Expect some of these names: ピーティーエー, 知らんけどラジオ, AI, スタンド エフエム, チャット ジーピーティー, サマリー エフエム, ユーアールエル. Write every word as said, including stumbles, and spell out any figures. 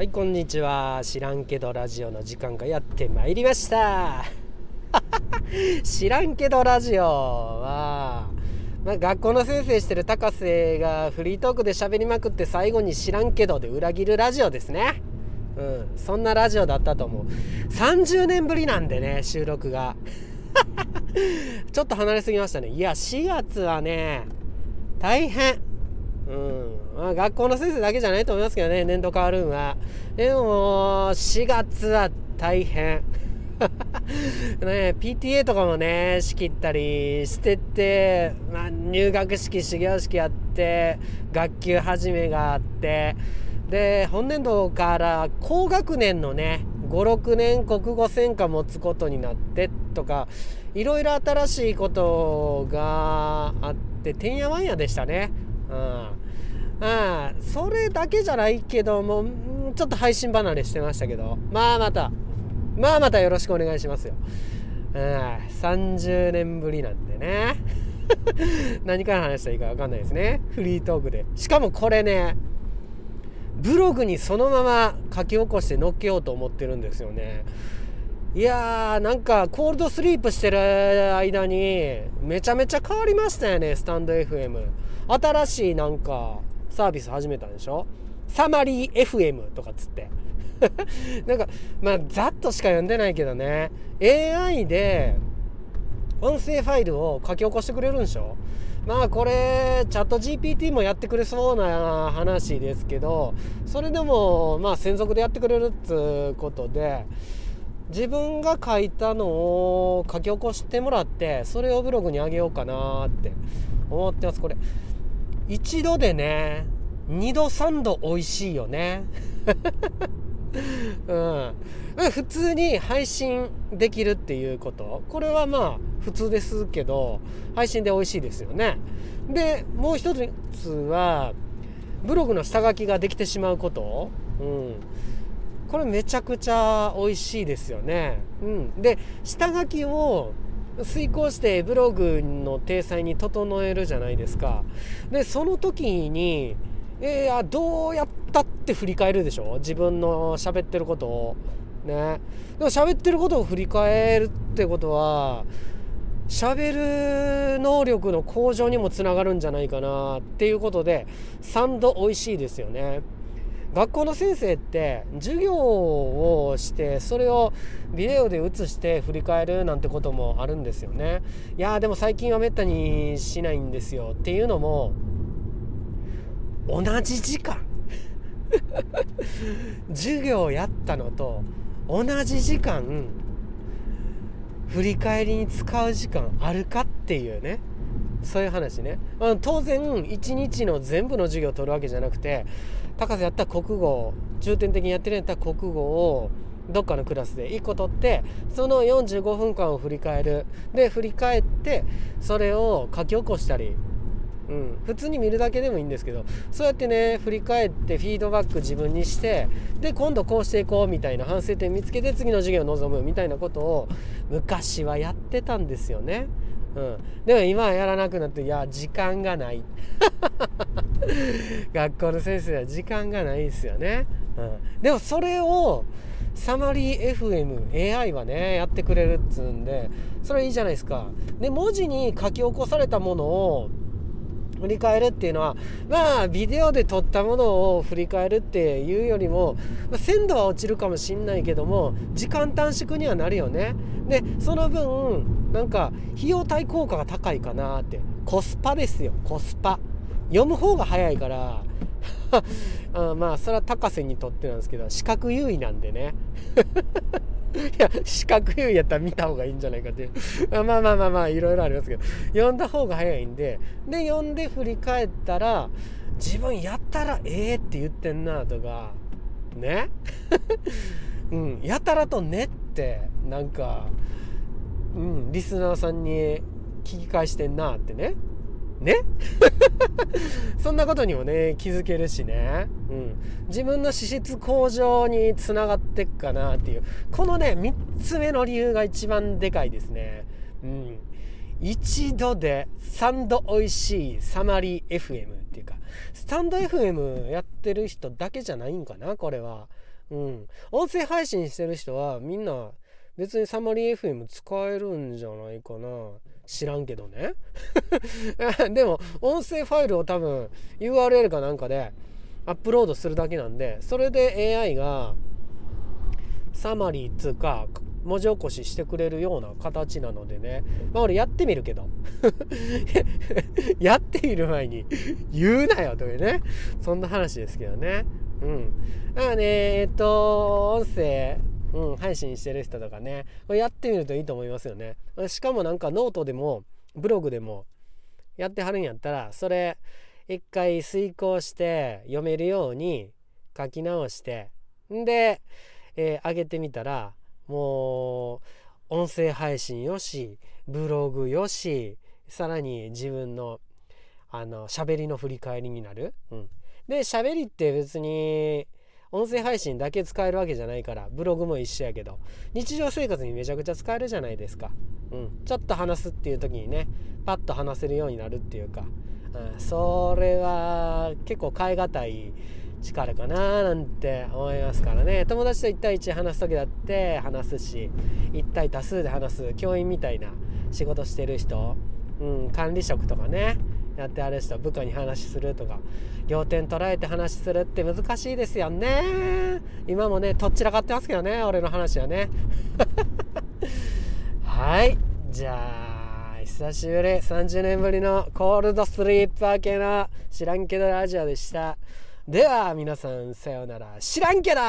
はい、こんにちは。知らんけどラジオの時間がやってまいりました知らんけどラジオは、まあ、学校の先生してる高瀬がフリートークで喋りまくって最後に知らんけどで裏切るラジオですね、うん、そんなラジオだったと思う。さんじゅうねんぶりなんでね、収録がちょっと離れすぎましたね。いやしがつはね大変、うんまあ、学校の先生だけじゃないと思いますけどね、年度変わるんは。でもしがつは大変ね、ピーティーエー とかもね仕切ったりしてて、まあ、入学式始業式やって学級始めがあって、で本年度から高学年のね ご,ろく 年国語専科持つことになってとか、いろいろ新しいことがあっててんやわんやでしたね。うんああそれだけじゃないけども、ちょっと配信離れしてましたけど、まあまたまあまたよろしくお願いしますよ。ああさんじゅうねんぶりなんでね何から話したらいいか分かんないですね、フリートークで。しかもこれねブログにそのまま書き起こして載っけようと思ってるんですよね。いやーなんかコールドスリープしてる間にめちゃめちゃ変わりましたよね、スタンド エフエム。新しいなんかサービス始めたんでしょ、サマリー エフエム とかつってなんかまあざっとしか読んでないけどね、 エーアイ で音声ファイルを書き起こしてくれるんでしょ。まあこれチャット ジーピーティー もやってくれそうな話ですけど、それでもまあ専属でやってくれるっつうことで、自分が書いたのを書き起こしてもらって、それをブログに上げようかなって思ってます。これ一度でね二度三度美味しいよね、うん、普通に配信できるっていうこと、これはまあ普通ですけど配信で美味しいですよね。でもう一つはブログの下書きができてしまうこと、うん、これめちゃくちゃ美味しいですよね、うん、で下書きを遂行してブログの体裁に整えるじゃないですか。でその時に、えー、どうやったって振り返るでしょ、自分の喋ってることをね。でも喋ってることを振り返るってことは喋る能力の向上にもつながるんじゃないかなっていうことでさんど美味しいですよね。学校の先生って授業をしてそれをビデオで映して振り返るなんてこともあるんですよね。いやでも最近はめったにしないんですよっていうのも、同じ時間授業やったのと同じ時間振り返りに使う時間あるかっていうね、そういう話ね。当然一日の全部の授業を取るわけじゃなくて、高瀬やったら国語、重点的にやってるんやったら国語をどっかのクラスでいっこ取って、そのよんじゅうごふんかんを振り返る。で振り返ってそれを書き起こしたり、うん、普通に見るだけでもいいんですけど、そうやってね振り返ってフィードバック自分にして、で今度こうしていこうみたいな反省点見つけて次の授業を臨むみたいなことを昔はやってたんですよね。うん、でも今はやらなくなって、いや時間がない学校の先生は時間がないですよね、うん、でもそれをサマリー エフエム エーアイ はねやってくれるっつうんで、それいいじゃないですか。で文字に書き起こされたものを振り返るっていうのは、まあビデオで撮ったものを振り返るっていうよりも、まあ、鮮度は落ちるかもしんないけども時間短縮にはなるよね。でその分なんか費用対効果が高いかなって、コスパですよ、コスパ。読む方が早いからあまあそれは高瀬にとってなんですけど、視覚優位なんでねいや視覚優位やったら見た方がいいんじゃないかっていうまあまあまあまあいろいろありますけど、読んだ方が早いんで、で読んで振り返ったら自分やったらええって言ってんなとかねうんやたらとねってなんかうんリスナーさんに聞き返してんなってねねそんなことにもね気づけるしね、うん、自分の資質向上につながっていくかなっていう、このねみっつめの理由が一番でかいですね、うん、一度で三度おいしいサマリー エフエム っていうか、スタンド エフエム やってる人だけじゃないんかなこれは、うん、音声配信してる人はみんな別にサマリー エフエム 使えるんじゃないかな、知らんけどねでも音声ファイルを多分 ユーアールエル かなんかでアップロードするだけなんで、それで エーアイ がサマリーつうか文字起こししてくれるような形なのでね、まあ俺やってみるけどやってみる前に言うなよというね、そんな話ですけどね。うん、だからね、えっと音声、うん、配信してる人とかね、これやってみるといいと思いますよね。しかもなんかノートでもブログでもやってはるんやったら、それ一回遂行して読めるように書き直してんで、えー、上げてみたら、もう音声配信よしブログよし、さらに自分のあの喋りの振り返りになる。うん、で喋りって別に音声配信だけ使えるわけじゃないから、ブログも一緒やけど日常生活にめちゃくちゃ使えるじゃないですか。うん、ちょっと話すっていう時にね、パッと話せるようになるっていうか、うん、それは結構変え難い力かななんて思いますからね。友達といちたいいち話す時だって話すし、いちたいたすうで話す教員みたいな仕事してる人、うん、管理職とかねやってある人、部下に話するとか要点捉えて話するって難しいですよね。今もねとっちらかってますけどね、俺の話はねはい、じゃあ久しぶり、さんじゅうねんぶりのコールドスリーパー系の知らんけどラジオでした。では皆さんさようなら。知らんけど。